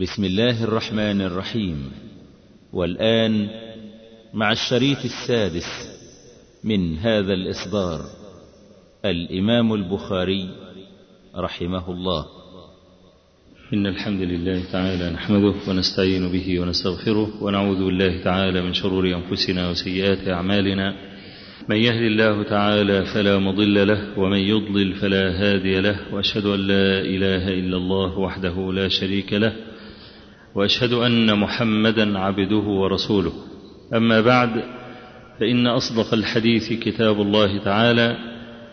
بسم الله الرحمن الرحيم. والآن مع الشريط السادس من هذا الإصدار، الإمام البخاري رحمه الله. إن الحمد لله تعالى نحمده ونستعين به ونستغفره، ونعوذ بالله تعالى من شرور أنفسنا وسيئات أعمالنا. من يهدي الله تعالى فلا مضل له، ومن يضلل فلا هادي له، وأشهد أن لا إله إلا الله وحده لا شريك له، وأشهد أن محمدا عبده ورسوله. أما بعد، فإن أصدق الحديث كتاب الله تعالى،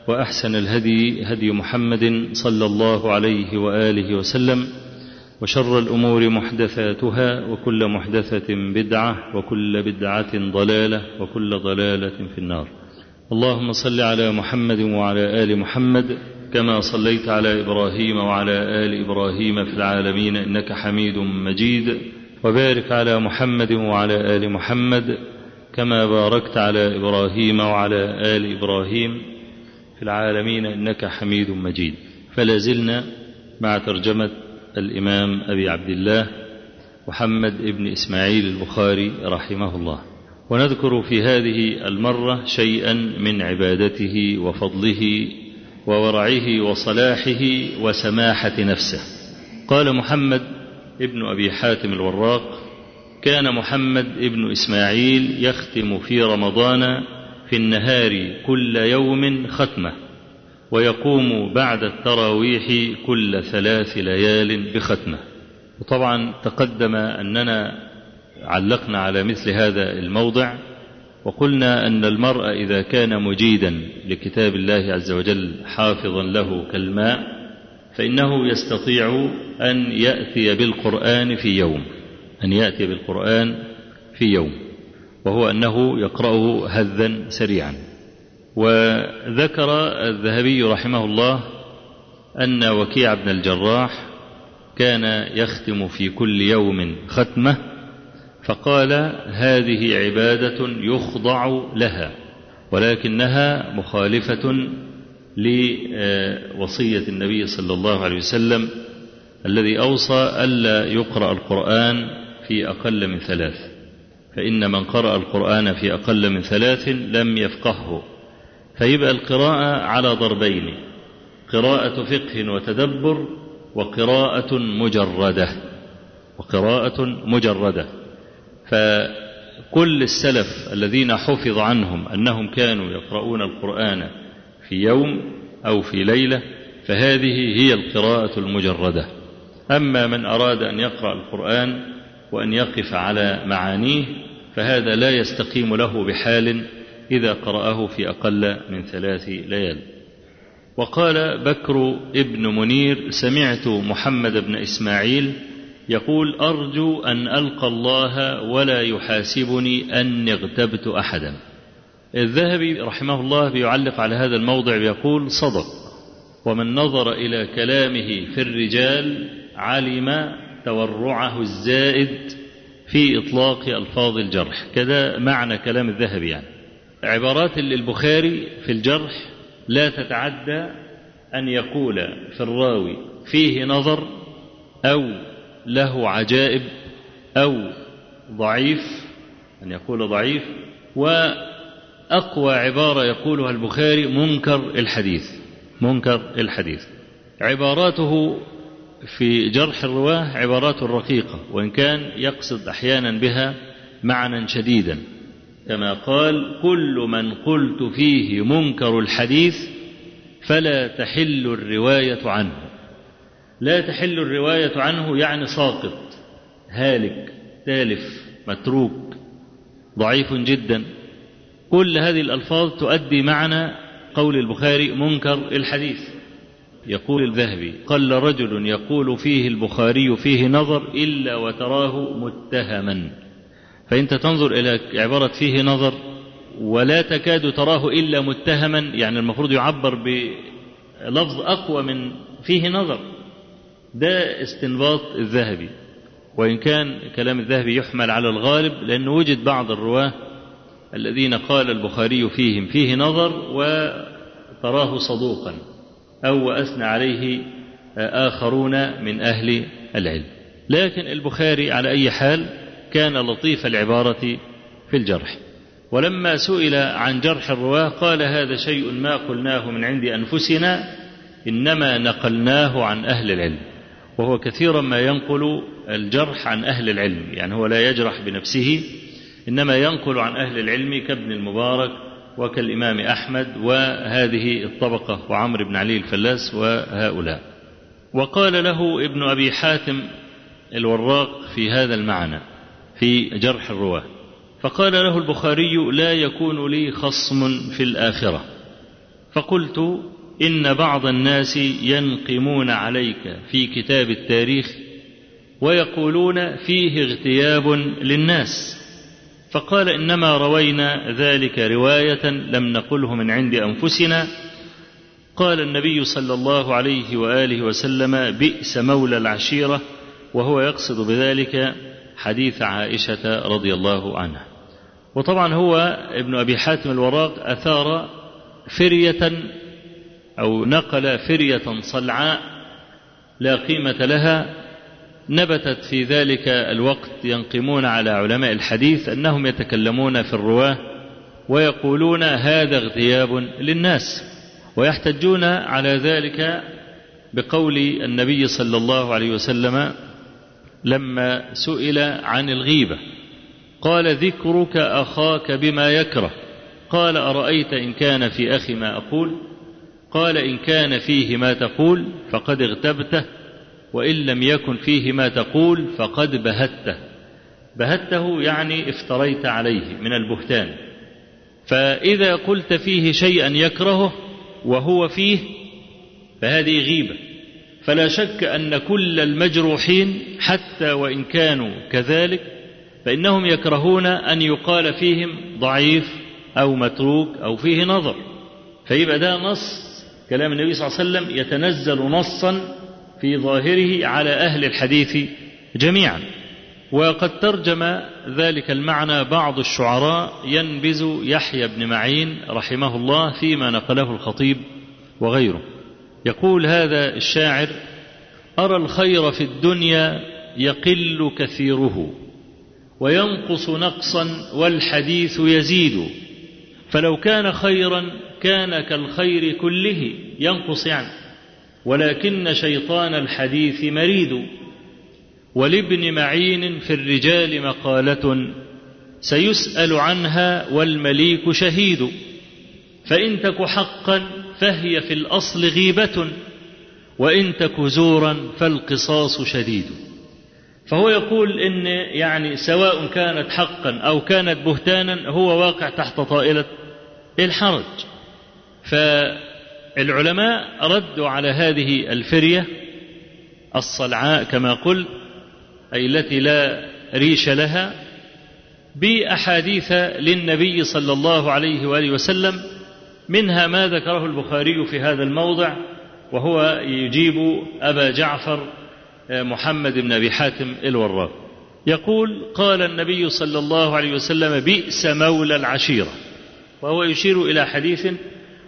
وأحسن الهدي هدي محمد صلى الله عليه وآله وسلم، وشر الأمور محدثاتها، وكل محدثة بدعة، وكل بدعة ضلالة، وكل ضلالة في النار. اللهم صل على محمد وعلى آل محمد، كما صليت على إبراهيم وعلى آل إبراهيم في العالمين إنك حميد مجيد، وبارك على محمد وعلى آل محمد، كما باركت على إبراهيم وعلى آل إبراهيم في العالمين إنك حميد مجيد. فلازلنا مع ترجمة الإمام أبي عبد الله محمد بن إسماعيل البخاري رحمه الله، ونذكر في هذه المرة شيئا من عبادته وفضله وورعه وصلاحه وسماحة نفسه. قال محمد بن أبي حاتم الوراق: كان محمد بن إسماعيل يختم في رمضان في النهار كل يوم ختمة، ويقوم بعد التراويح كل 3 ليال بختمة. وطبعا تقدم أننا علقنا على مثل هذا الموضع، وقلنا أن المرء إذا كان مجيدا لكتاب الله عز وجل حافظا له كالماء، فإنه يستطيع أن يأتي بالقرآن في يوم، وهو أنه يقرأه هذا سريعا. وذكر الذهبي رحمه الله أن وكيع بن الجراح كان يختم في كل يوم ختمة، فقال: هذه عبادة يخضع لها، ولكنها مخالفة لوصية النبي صلى الله عليه وسلم الذي أوصى ألا يقرأ القرآن في أقل من 3، فإن من قرأ القرآن في أقل من 3 لم يفقهه. فيبقى القراءة على ضربين: قراءة فقه وتدبر، وقراءة مجردة فكل السلف الذين حفظ عنهم أنهم كانوا يقرؤون القرآن في يوم أو في ليلة، فهذه هي القراءة المجردة. أما من أراد أن يقرأ القرآن وأن يقف على معانيه، فهذا لا يستقيم له بحال إذا قرأه في أقل من 3 ليال. وقال بكر بن منير: سمعت محمد بن إسماعيل يقول: أرجو أن ألقى الله ولا يحاسبني أن اغتبت أحدا. الذهبي رحمه الله بيعلق على هذا الموضع بيقول: صدق، ومن نظر إلى كلامه في الرجال علم تورعه الزائد في إطلاق ألفاظ الجرح. كذا معنى كلام الذهبي، يعني عبارات البخاري في الجرح لا تتعدى أن يقول في الراوي فيه نظر، أو له عجائب، أو ضعيف، أن يقول ضعيف. وأقوى عبارة يقولها البخاري: منكر الحديث، عباراته في جرح الرواه عبارات رقيقة، وإن كان يقصد أحيانا بها معنى شديدا، كما قال: كل من قلت فيه منكر الحديث فلا تحل الرواية عنه. لا تحل الرواية عنه يعني ساقط، هالك، تالف، متروك، ضعيف جدا. كل هذه الألفاظ تؤدي معنى قول البخاري منكر الحديث. يقول الذهبي: قل رجل يقول فيه البخاري فيه نظر إلا وتراه متهما. فأنت تنظر إلى عبارة فيه نظر ولا تكاد تراه إلا متهما، يعني المفروض يعبر بلفظ أقوى من فيه نظر. ده استنباط الذهبي، وإن كان كلام الذهبي يحمل على الغالب، لأنه وجد بعض الرواة الذين قال البخاري فيهم فيه نظر وتراه صدوقا، أو أثنى عليه آخرون من أهل العلم. لكن البخاري على أي حال كان لطيف العبارة في الجرح. ولما سئل عن جرح الرواه قال هذا شيء ما قلناه من عند أنفسنا إنما نقلناه عن أهل العلم، وهو كثيرا ما ينقل الجرح عن أهل العلم، يعني هو لا يجرح بنفسه إنما ينقل عن أهل العلم كابن المبارك وكالإمام أحمد وهذه الطبقة وعمر بن علي الفلاس وهؤلاء. وقال له ابن أبي حاتم الوراق في هذا المعنى في جرح الرواه، فقال له البخاري لا يكون لي خصم في الآخرة، فقلت إن بعض الناس ينقمون عليك في كتاب التاريخ ويقولون فيه اغتياب للناس، فقال إنما روينا ذلك رواية لم نقله من عند أنفسنا، قال النبي صلى الله عليه وآله وسلم بئس مولى العشيرة، وهو يقصد بذلك حديث عائشة رضي الله عنها. وطبعا هو ابن أبي حاتم الوراق أثار فرية أو نقل فرية صلعاء لا قيمة لها نبتت في ذلك الوقت ينقمون على علماء الحديث أنهم يتكلمون في الرواة ويقولون هذا اغتياب للناس، ويحتجون على ذلك بقول النبي صلى الله عليه وسلم لما سئل عن الغيبة قال ذكرك أخاك بما يكره، قال أرأيت إن كان في أخي ما أقول، قال إن كان فيه ما تقول فقد اغتبته، وإن لم يكن فيه ما تقول فقد بهته، بهته يعني افتريت عليه من البهتان، فإذا قلت فيه شيئا يكرهه وهو فيه فهذه غيبة، فلا شك أن كل المجروحين حتى وإن كانوا كذلك فإنهم يكرهون أن يقال فيهم ضعيف أو متروك أو فيه نظر، فيبقى ده نص كلام النبي صلى الله عليه وسلم يتنزل نصا في ظاهره على أهل الحديث جميعا. وقد ترجم ذلك المعنى بعض الشعراء، ينبذ يحيى بن معين رحمه الله فيما نقله الخطيب وغيره، يقول هذا الشاعر أرى الخير في الدنيا يقل كثيره وينقص نقصا والحديث يزيد، فلو كان خيرا كان كالخير كله ينقص يعني، ولكن شيطان الحديث مريد، ولابن معين في الرجال مقالة سيسأل عنها والمليك شهيد، فإن تك حقا فهي في الأصل غيبة، وإن تك زورا فالقصاص شديد. فهو يقول إن يعني سواء كانت حقا أو كانت بهتانا هو واقع تحت طائلة الحرج. فالعلماء ردوا على هذه الفرية الصلعاء كما قلت، أي التي لا ريش لها، بأحاديث للنبي صلى الله عليه وآله وسلم، منها ما ذكره البخاري في هذا الموضع وهو يجيب أبا جعفر محمد بن أبي حاتم الوراق، يقول قال النبي صلى الله عليه وسلم بئس مولى العشيرة، وهو يشير إلى حديث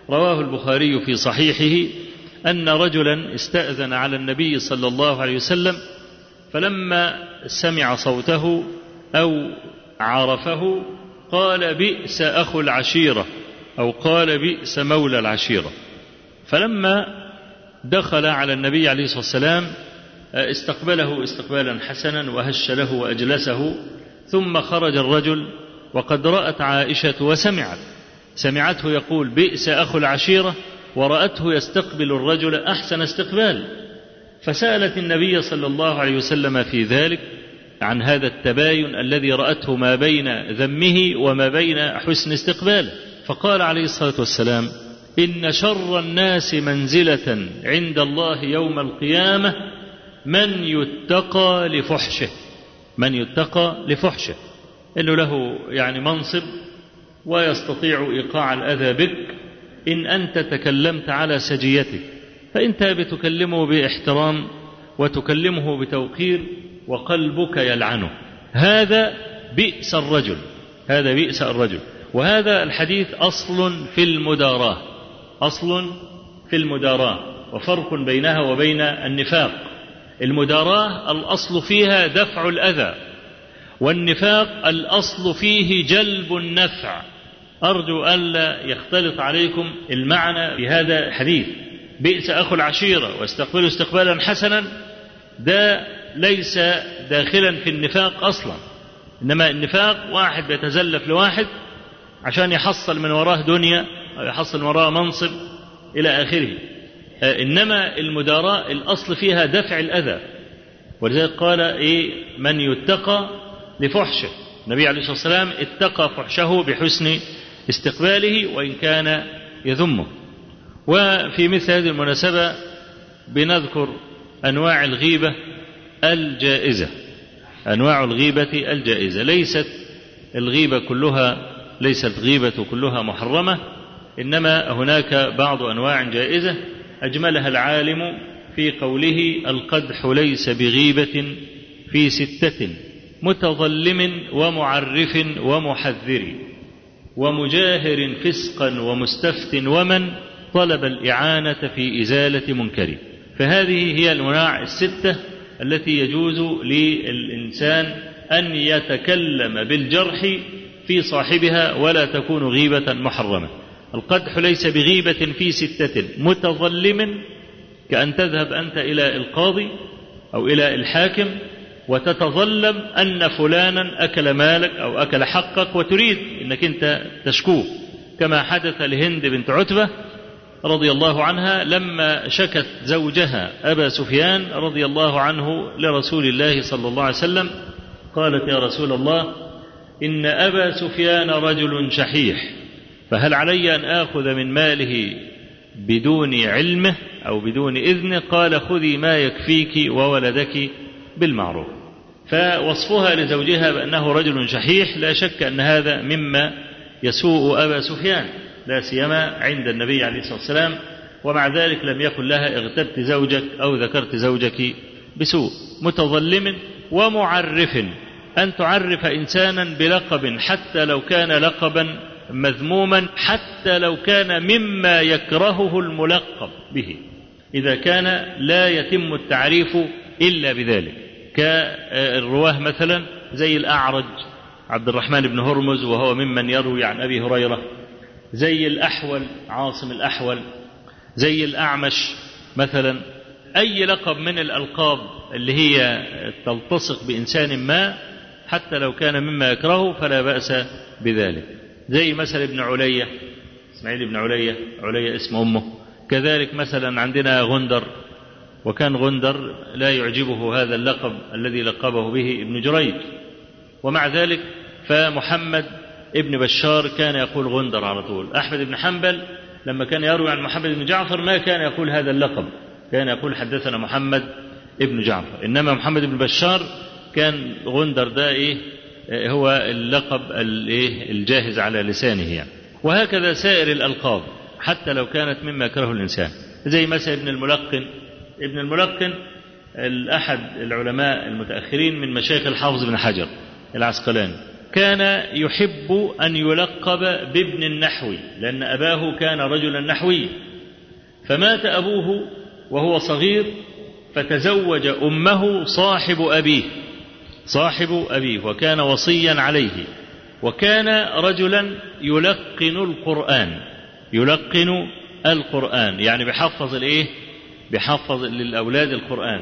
رواه البخاري في صحيحه أن رجلا استأذن على النبي صلى الله عليه وسلم، فلما سمع صوته أو عرفه قال بئس أخو العشيرة، أو قال بئس مولى العشيرة. فلما دخل على النبي عليه الصلاة والسلام استقبله استقبالا حسنا وهش له وأجلسه، ثم خرج الرجل وقد رأت عائشة وسمعت، سمعته يقول بئس أخو العشيرة ورأته يستقبل الرجل أحسن استقبال، فسألت النبي صلى الله عليه وسلم في ذلك عن هذا التباين الذي رأته ما بين ذمه وما بين حسن استقباله، فقال عليه الصلاة والسلام إن شر الناس منزلة عند الله يوم القيامة من يتقى لفحشه، من يتقى لفحشه، إنه له يعني منصب ويستطيع إيقاع الأذى بك إن أنت تكلمت على سجيتك، فإنت بتكلمه بإحترام وتكلمه بتوقير وقلبك يلعنه، هذا بئس الرجل، هذا بئس الرجل. وهذا الحديث أصل في المداراة، أصل في المداراة، وفرق بينها وبين النفاق، المداراة الأصل فيها دفع الأذى، والنفاق الأصل فيه جلب النفع. أرجو ألا يختلط عليكم المعنى بهذا الحديث. بئس أخو العشيرة واستقبله استقبالا حسنا، ده ليس داخلا في النفاق أصلا. إنما النفاق واحد بيتزلف لواحد عشان يحصل من وراه دنيا أو يحصل من وراه منصب إلى آخره. إنما المداراة الأصل فيها دفع الأذى، ولذلك قال من يتقى لفحشه. النبي عليه الصلاة والسلام اتقى فحشه بحسن استقباله وإن كان يذمه. وفي مثل هذه المناسبة بنذكر أنواع الغيبة الجائزة. أنواع الغيبة الجائزة، ليست الغيبة كلها محرمة، إنما هناك بعض أنواع جائزة أجملها العالم في قوله: القدح ليس بغيبة في ستة: متظلم ومعرف ومحذر ومجاهر فسقا ومستفت ومن طلب الإعانة في إزالة منكر. فهذه هي الأنواع الستة التي يجوز للإنسان أن يتكلم بالجرح في صاحبها ولا تكون غيبة محرمة. القدح ليس بغيبة في ستة: متظلم، كأن تذهب أنت إلى القاضي أو إلى الحاكم وتتظلم أن فلانا أكل مالك أو أكل حقك وتريد أنك أنت تشكوه، كما حدث لهند بنت عتبة رضي الله عنها لما شكت زوجها أبا سفيان رضي الله عنه لرسول الله صلى الله عليه وسلم، قالت: يا رسول الله، إن أبا سفيان رجل شحيح، فهل علي أن آخذ من ماله بدون علمه أو بدون إذنه؟ قال: خذي ما يكفيك وولدك بالمعروف. فوصفها لزوجها بأنه رجل شحيح لا شك أن هذا مما يسوء أبا سفيان، لا سيما عند النبي عليه الصلاة والسلام، ومع ذلك لم يقل لها اغتبت زوجك أو ذكرت زوجك بسوء. متظلم ومعرف، أن تعرف إنسانا بلقب حتى لو كان لقبا مذموما، حتى لو كان مما يكرهه الملقب به، إذا كان لا يتم التعريف إلا بذلك، كالرواه مثلا زي الأعرج عبد الرحمن بن هرمز وهو ممن يروي عن أبي هريرة، زي الأحول عاصم الأحول، زي الأعمش مثلا. أي لقب من الألقاب اللي هي تلتصق بإنسان ما حتى لو كان مما يكرهه فلا بأس بذلك، زي مثل ابن علية، إسماعيل ابن علية، علية اسم أمه. كذلك مثلا عندنا غندر، وكان غندر لا يعجبه هذا اللقب الذي لقبه به ابن جريج، ومع ذلك فمحمد ابن بشار كان يقول غندر على طول. أحمد بن حنبل لما كان يروي عن محمد بن جعفر ما كان يقول هذا اللقب، كان يقول حدثنا محمد ابن جعفر. إنما محمد بن بشار كان غندر، ده هو اللقب الجاهز على لسانه يعني. وهكذا سائر الألقاب حتى لو كانت مما يكرهه الإنسان، زي مثلا ابن الملقن. ابن الملقن أحد العلماء المتأخرين من مشايخ الحافظ ابن حجر العسقلاني، كان يحب أن يلقب بابن النحوي لأن أباه كان رجلا نحويا، فمات أبوه وهو صغير فتزوج أمه صاحب أبيه وكان وصيا عليه، وكان رجلا يلقن القرآن يعني بيحفظ للأولاد القرآن،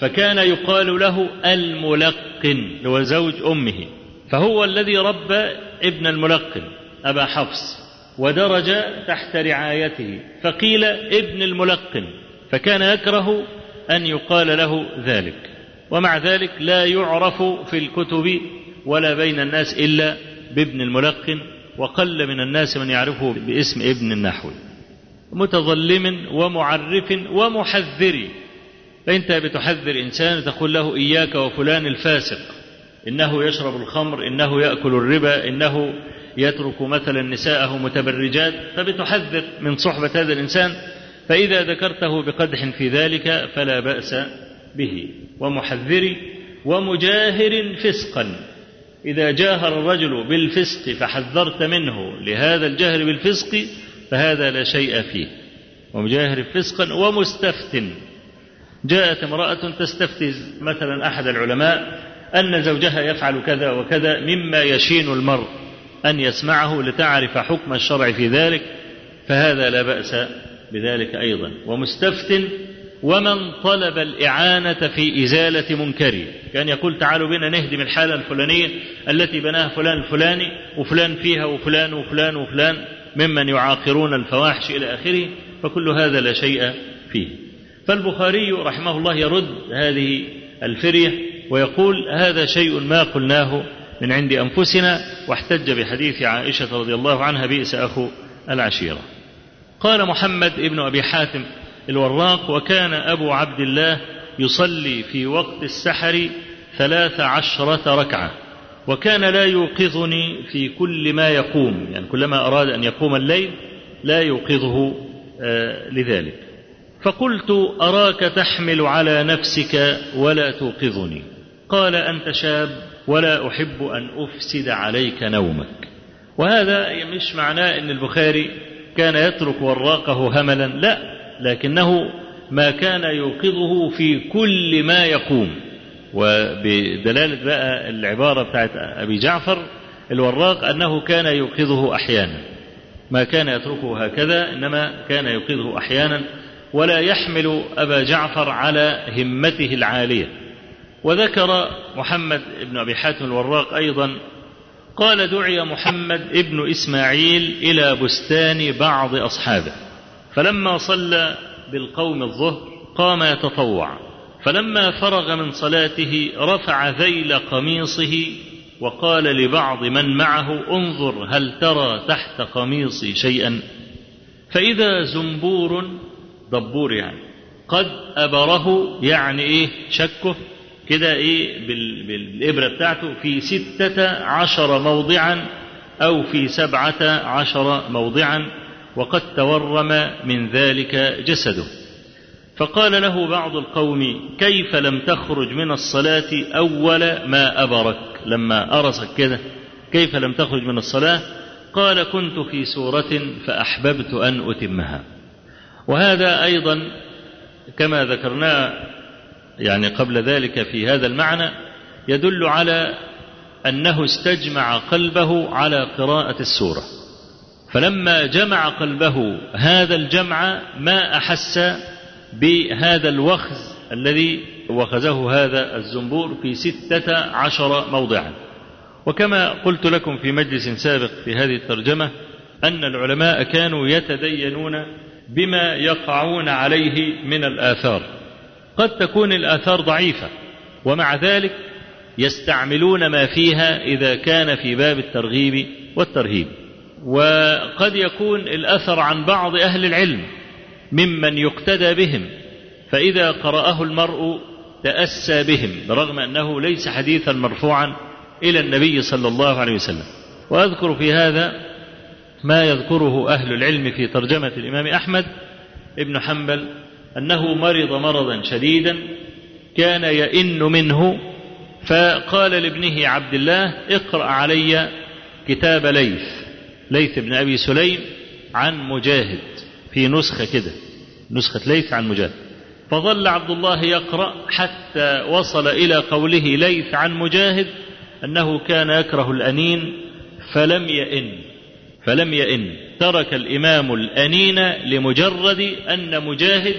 فكان يقال له الملقن، هو زوج أمه، فهو الذي ربى ابن الملقن أبا حفص ودرج تحت رعايته، فقيل ابن الملقن، فكان يكره أن يقال له ذلك، ومع ذلك لا يعرف في الكتب ولا بين الناس إلا بابن الملقن، وقل من الناس من يعرفه باسم ابن النحوي. متظلم ومعرف ومحذر، فأنت بتحذر إنسان تقول له إياك وفلان الفاسق، إنه يشرب الخمر، إنه يأكل الربا، إنه يترك مثلا نساءه متبرجات، فبتحذر من صحبة هذا الإنسان، فإذا ذكرته بقدح في ذلك فلا بأس به. ومحذر ومجاهر فسقا، إذا جاهر الرجل بالفسق فحذرت منه لهذا الجهر بالفسق فهذا لا شيء فيه، ومجاهر فسقا. ومستفتن، جاءت امرأة تستفتي مثلا أحد العلماء أن زوجها يفعل كذا وكذا مما يشين المرء أن يسمعه لتعرف حكم الشرع في ذلك، فهذا لا بأس بذلك أيضا. ومستفتن ومن طلب الإعانة في إزالة منكر، كان يقول تعالوا بنا نهدم الحالة الفلانية التي بناها فلان الفلاني وفلان فيها وفلان وفلان وفلان ممن يعاقرون الفواحش إلى آخره، فكل هذا لا شيء فيه. فالبخاري رحمه الله يرد هذه الفرية ويقول هذا شيء ما قلناه من عند أنفسنا، واحتج بحديث عائشة رضي الله عنها بئس أخو العشيرة. قال محمد بن أبي حاتم الوراق: وكان أبو عبد الله يصلي في وقت السحر 13 ركعة، وكان لا يوقظني في كل ما يقوم، يعني كلما أراد أن يقوم الليل لا يوقظه لذلك. فقلت: أراك تحمل على نفسك ولا توقظني. قال: أنت شاب ولا أحب أن أفسد عليك نومك. وهذا مش معناه أن البخاري كان يترك وراقه هملا، لا، لكنه ما كان يوقظه في كل ما يقوم. وبدلالة بقى العبارة بتاعت أبي جعفر الوراق أنه كان يوقظه أحيانا، ما كان يتركه هكذا، إنما كان يوقظه أحيانا، ولا يحمل أبا جعفر على همته العالية. وذكر محمد بن أبي حاتم الوراق أيضا قال: دعي محمد بن إسماعيل إلى بستان بعض أصحابه، فلما صلى بالقوم الظهر قام يتطوع، فلما فرغ من صلاته رفع ذيل قميصه وقال لبعض من معه: انظر هل ترى تحت قميصي شيئا، فإذا زنبور، دبور يعني، قد أبره، يعني إيه، شكه كده إيه بالإبرة بتاعته، في 16 موضعا أو في 17 موضعا، وقد تورم من ذلك جسده. فقال له بعض القوم: كيف لم تخرج من الصلاة أول ما أبرك، لما أرسك كده كيف لم تخرج من الصلاة؟ قال: كنت في سورة فأحببت أن أتمها. وهذا أيضا كما ذكرنا يعني قبل ذلك في هذا المعنى يدل على أنه استجمع قلبه على قراءة السورة، فلما جمع قلبه هذا الجمع ما أحس بهذا الوخز الذي وخزه هذا الزنبور في 16 موضعا. وكما قلت لكم في مجلس سابق في هذه الترجمة أن العلماء كانوا يتدينون بما يقعون عليه من الآثار، قد تكون الآثار ضعيفة ومع ذلك يستعملون ما فيها إذا كان في باب الترغيب والترهيب. وقد يكون الأثر عن بعض أهل العلم ممن يقتدى بهم، فإذا قرأه المرء تأسى بهم برغم أنه ليس حديثا مرفوعا إلى النبي صلى الله عليه وسلم. وأذكر في هذا ما يذكره أهل العلم في ترجمة الإمام أحمد ابن حنبل أنه مرض مرضا شديدا كان يئن منه، فقال لابنه عبد الله: اقرأ علي كتاب ليث بن أبي سليم عن مجاهد، في نسخة كده، نسخة ليث عن مجاهد. فظل عبد الله يقرأ حتى وصل إلى قوله ليث عن مجاهد أنه كان يكره الأنين فلم يئن، ترك الإمام الأنين لمجرد أن مجاهد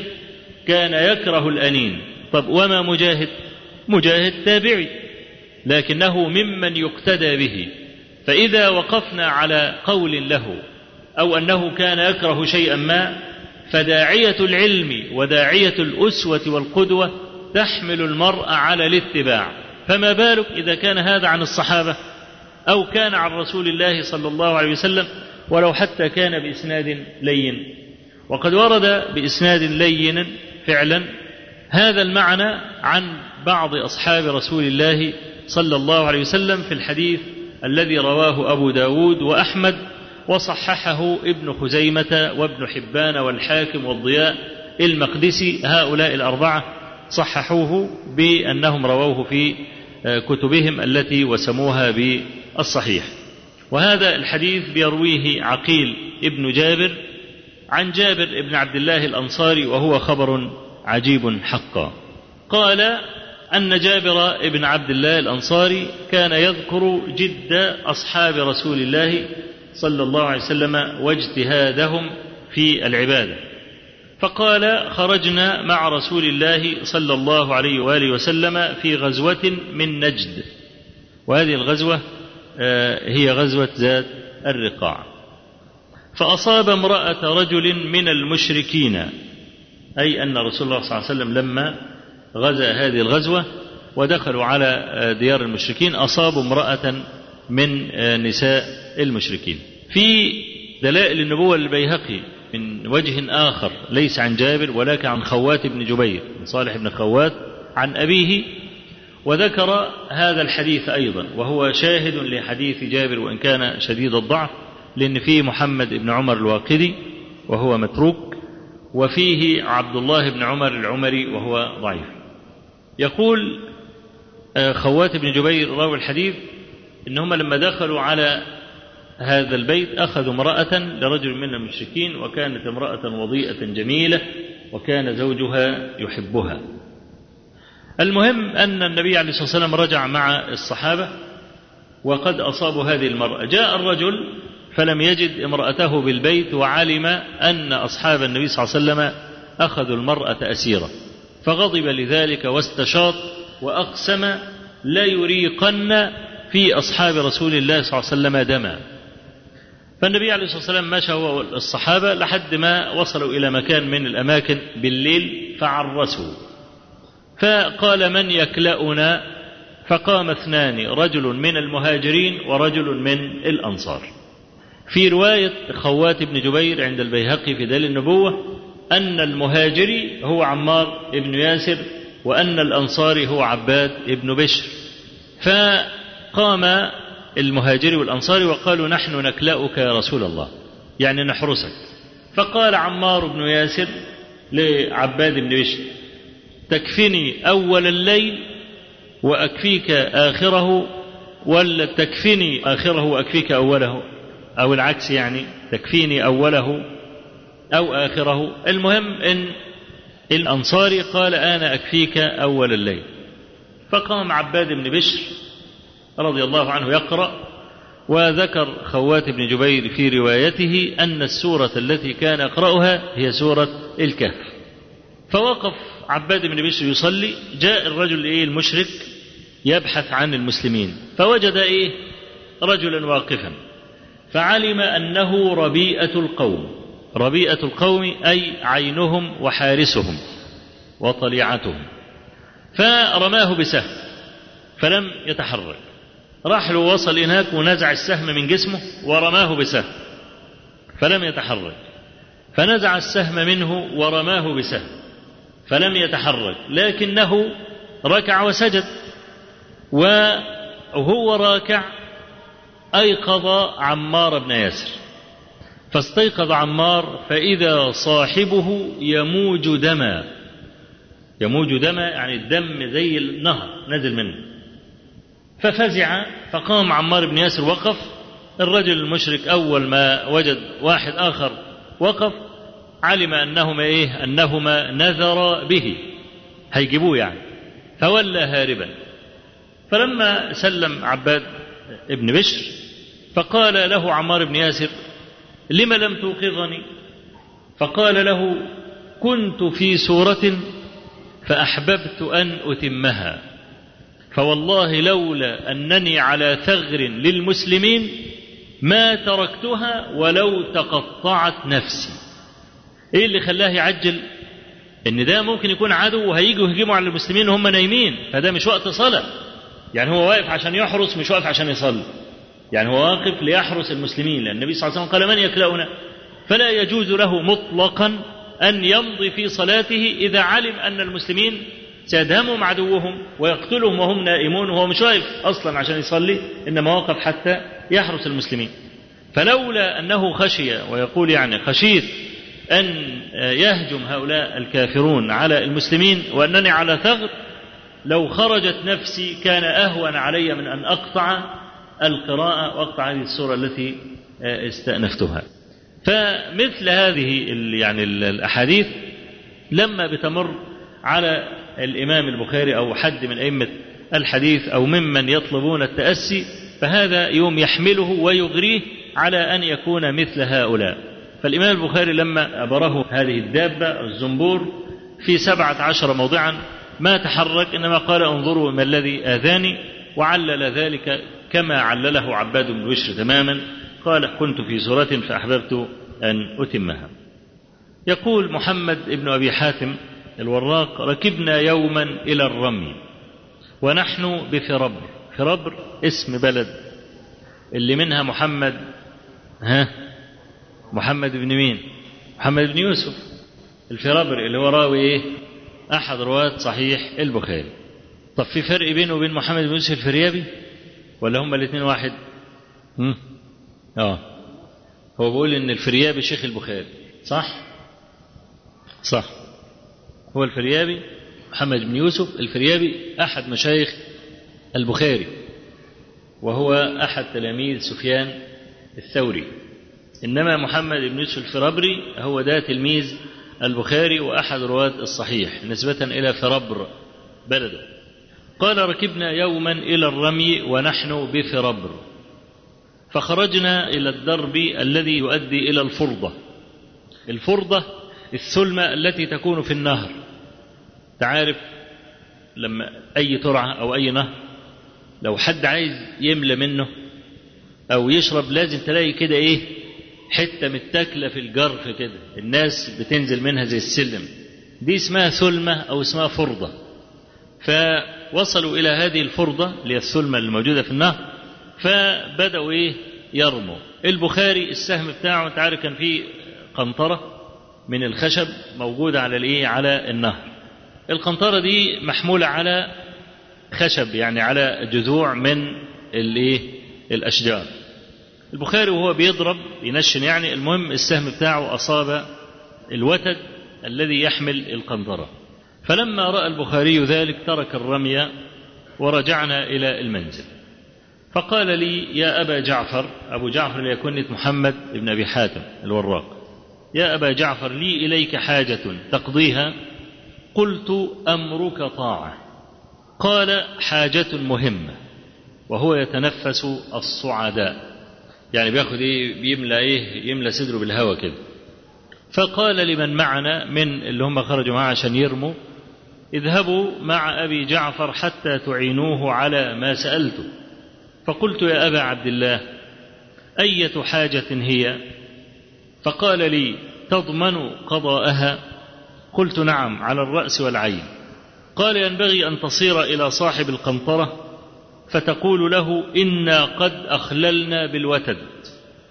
كان يكره الأنين. طب وما مجاهد؟ مجاهد تابعي لكنه ممن يقتدى به، فإذا وقفنا على قول له أو أنه كان يكره شيئا ما، فداعية العلم وداعية الأسوة والقدوة تحمل المرء على الاتباع، فما بالك إذا كان هذا عن الصحابة أو كان عن رسول الله صلى الله عليه وسلم، ولو حتى كان بإسناد لين. وقد ورد بإسناد لين فعلا هذا المعنى عن بعض أصحاب رسول الله صلى الله عليه وسلم في الحديث الذي رواه أبو داود وأحمد، وصححه ابن خزيمة وابن حبان والحاكم والضياء المقدسي، هؤلاء الأربعة صححوه بأنهم رووه في كتبهم التي وسموها بالصحيح. وهذا الحديث بيرويه عقيل بن جابر عن جابر بن عبد الله الأنصاري، وهو خبر عجيب حقا. قال أن جابر بن عبد الله الأنصاري كان يذكر جد أصحاب رسول الله صلى الله عليه وسلم واجتهادهم في العبادة، فقال: خرجنا مع رسول الله صلى الله عليه وآله وسلم في غزوة من نجد، وهذه الغزوة هي غزوة ذات الرقاع، فأصاب امرأة رجل من المشركين، أي أن رسول الله صلى الله عليه وسلم لما غزا هذه الغزوة ودخلوا على ديار المشركين أصابوا امرأة من نساء المشركين. في دلائل النبوة للبيهقي من وجه آخر ليس عن جابر ولكن عن خوات بن جبير من صالح بن خوات عن أبيه، وذكر هذا الحديث أيضا، وهو شاهد لحديث جابر وإن كان شديد الضعف، لأن فيه محمد بن عمر الواقدي وهو متروك، وفيه عبد الله بن عمر العمري وهو ضعيف. يقول خوات بن جبير راوي الحديث إنهم لما دخلوا على هذا البيت أخذوا امرأة لرجل من المشركين، وكانت امرأة وضيئة جميلة، وكان زوجها يحبها. المهم أن النبي عليه الصلاة والسلام رجع مع الصحابة وقد أصابوا هذه المرأة. جاء الرجل فلم يجد امرأته بالبيت، وعلم أن أصحاب النبي صلى الله عليه وسلم أخذوا المرأة أسيرة، فغضب لذلك واستشاط وأقسم لا يريقن في أصحاب رسول الله صلى الله عليه وسلم دما. فالنبي عليه الصلاة والسلام مشى والصحابة لحد ما وصلوا إلى مكان من الأماكن بالليل فعرسوا، فقال: من يكلأنا؟ فقام اثنان، رجل من المهاجرين ورجل من الأنصار. في رواية خوات بن جبير عند البيهقي في دليل النبوة أن المهاجري هو عمار بن ياسر، وأن الأنصاري هو عباد بن بشر. فقام المهاجري والأنصاري وقالوا: نحن نكلأك يا رسول الله، يعني نحرسك. فقال عمار بن ياسر لعباد بن بشر: تكفني أول الليل وأكفيك آخره، ولا تكفني آخره وأكفيك أوله، أو العكس، يعني تكفيني أوله أو آخره. المهم أن الأنصاري قال: أنا أكفيك أول الليل. فقام عباد بن بشر رضي الله عنه يقرأ، وذكر خوات بن جبير في روايته أن السورة التي كان يقرأها هي سورة الكهف. فوقف عباد بن بشر يصلي، جاء الرجل المشرك يبحث عن المسلمين، فوجد رجلا واقفا، فعلم أنه ربيئة القوم. ربيئة القوم أي عينهم وحارسهم وطليعتهم، فرماه بسهم فلم يتحرك. راح له وصل هناك ونزع السهم من جسمه ورماه بسهم فلم يتحرك، فنزع السهم منه ورماه بسهم فلم يتحرك، لكنه ركع وسجد، وهو راكع أيقظ عمار بن ياسر. فاستيقظ عمار فإذا صاحبه يموج دما، يموج دما يعني الدم زي النهر نزل منه، ففزع. فقام عمار بن ياسر وقف، الرجل المشرك أول ما وجد واحد آخر وقف علم أنهما أنهما نذر به، هيجيبوه يعني، فولى هاربا. فلما سلم عباد ابن بشر فقال له عمار بن ياسر: لما لم توقظني؟ فقال له: كنت في سورة فأحببت أن أتمها، فوالله لولا أنني على ثغر للمسلمين ما تركتها ولو تقطعت نفسي. ايه اللي خلاه يعجل؟ ان ده ممكن يكون عدو وهيجوا يهجموا على المسلمين وهم نايمين، فده مش وقت صلاة، يعني هو واقف عشان يحرس مش واقف عشان يصلي، يعني هو واقف ليحرس المسلمين، لأن النبي صلى الله عليه وسلم قال: من يكلأنا، فلا يجوز له مطلقا أن يمضي في صلاته إذا علم أن المسلمين سيدهمهم عدوهم ويقتلهم وهم نائمون، وهو مش واقف أصلا عشان يصلي، إنما وقف حتى يحرس المسلمين. فلولا أنه خشي، ويقول يعني خشيت أن يهجم هؤلاء الكافرون على المسلمين وأنني على ثغر، لو خرجت نفسي كان أهون علي من أن أقطع القراءة وأقطع هذه السورة التي استأنفتها. فمثل هذه يعني الأحاديث لما بتمر على الإمام البخاري أو حد من أئمة الحديث أو ممن يطلبون التأسي، فهذا يوم يحمله ويغريه على أن يكون مثل هؤلاء. فالإمام البخاري لما أبره هذه الدابة الزنبور في 17 موضعا ما تحرك، إنما قال انظروا ما الذي آذاني، وعلل ذلك كما علله عباد بن بشر تماما، قال كنت في سورة فأحببت أن أتمها. يقول محمد بن أبي حاتم الوراق: ركبنا يوما إلى الرمي ونحن بفربر. فربر اسم بلد اللي منها محمد بن مين؟ محمد بن يوسف الفربري، اللي هو راوي أحد رواة صحيح البخاري. طب في فرق بينه وبين محمد بن يوسف الفريابي ولا هما الاثنين واحد؟ هو بيقول إن الفريابي شيخ البخاري، صح، هو الفريابي محمد بن يوسف الفريابي أحد مشايخ البخاري، وهو أحد تلاميذ سفيان الثوري. إنما محمد بن يوسف الفربري هو ده تلميذ البخاري وأحد رواة الصحيح نسبة إلى فربر بلده. قال: ركبنا يوما إلى الرمي ونحن بفربر، فخرجنا إلى الدرب الذي يؤدي إلى الفرضة. الفرضة الثلمة التي تكون في النهر، تعرف لما أي ترعة أو أي نهر لو حد عايز يملى منه أو يشرب لازم تلاقي كده حتة متاكلة في الجرف كده، الناس بتنزل منها زي السلم، دي اسمها ثلمة أو اسمها فرضة. فوصلوا إلى هذه الفرضة اللي هي الثلمة الموجودة في النهر، فبدأوا يرموا. البخاري السهم بتاعه انت عارف كان فيه قنطرة من الخشب موجودة على على النهر. القنطرة دي محمولة على خشب، يعني على جذوع من الأشجار. البخاري وهو بيضرب ينشن، المهم السهم بتاعه أصاب الوتد الذي يحمل القنطرة. فلما رأى البخاري ذلك ترك الرمي ورجعنا إلى المنزل، فقال لي: يا أبا جعفر، أبو جعفر ليكن محمد بن أبي حاتم الوراق، يا أبا جعفر لي إليك حاجة تقضيها؟ قلت: أمرك طاعة. قال: حاجة مهمة، وهو يتنفس الصعداء، يعني بياخد بيملى يملى صدره بالهواء كده. فقال لمن معنا من اللي هم خرجوا معه عشان يرموا: اذهبوا مع أبي جعفر حتى تعينوه على ما سألته. فقلت: يا أبا عبد الله، أية حاجة هي؟ فقال لي: تضمن قضاءها؟ قلت: نعم، على الرأس والعين. قال: ينبغي أن تصير إلى صاحب القنطرة فتقول له: إنا قد أخللنا بالوتد،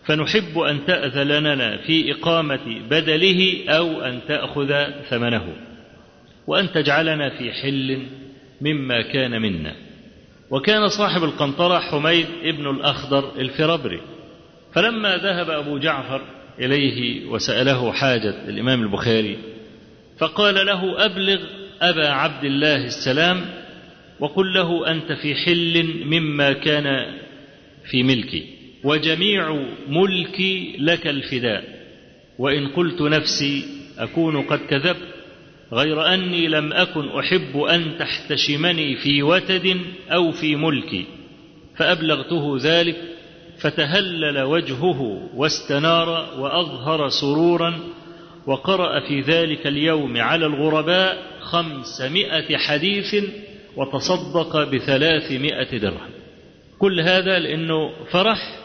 فنحب أن تأذن لنا في إقامة بدله أو أن تأخذ ثمنه، وأن تجعلنا في حل مما كان منا. وكان صاحب القنطرة حميد بن الأخضر الفربري. فلما ذهب أبو جعفر إليه وسأله حاجة الإمام البخاري، فقال له: أبلغ أبا عبد الله السلام، وقل له أنت في حل مما كان في ملكي، وجميع ملكي لك الفداء، وإن قلت نفسي أكون قد كذبت، غير أني لم أكن أحب أن تحتشمني في وتد أو في ملكي. فأبلغته ذلك، فتهلل وجهه واستنار وأظهر سرورا، وقرأ في ذلك اليوم على الغرباء 500 حديث، وتصدق 300 درهم. كل هذا لأنه فرح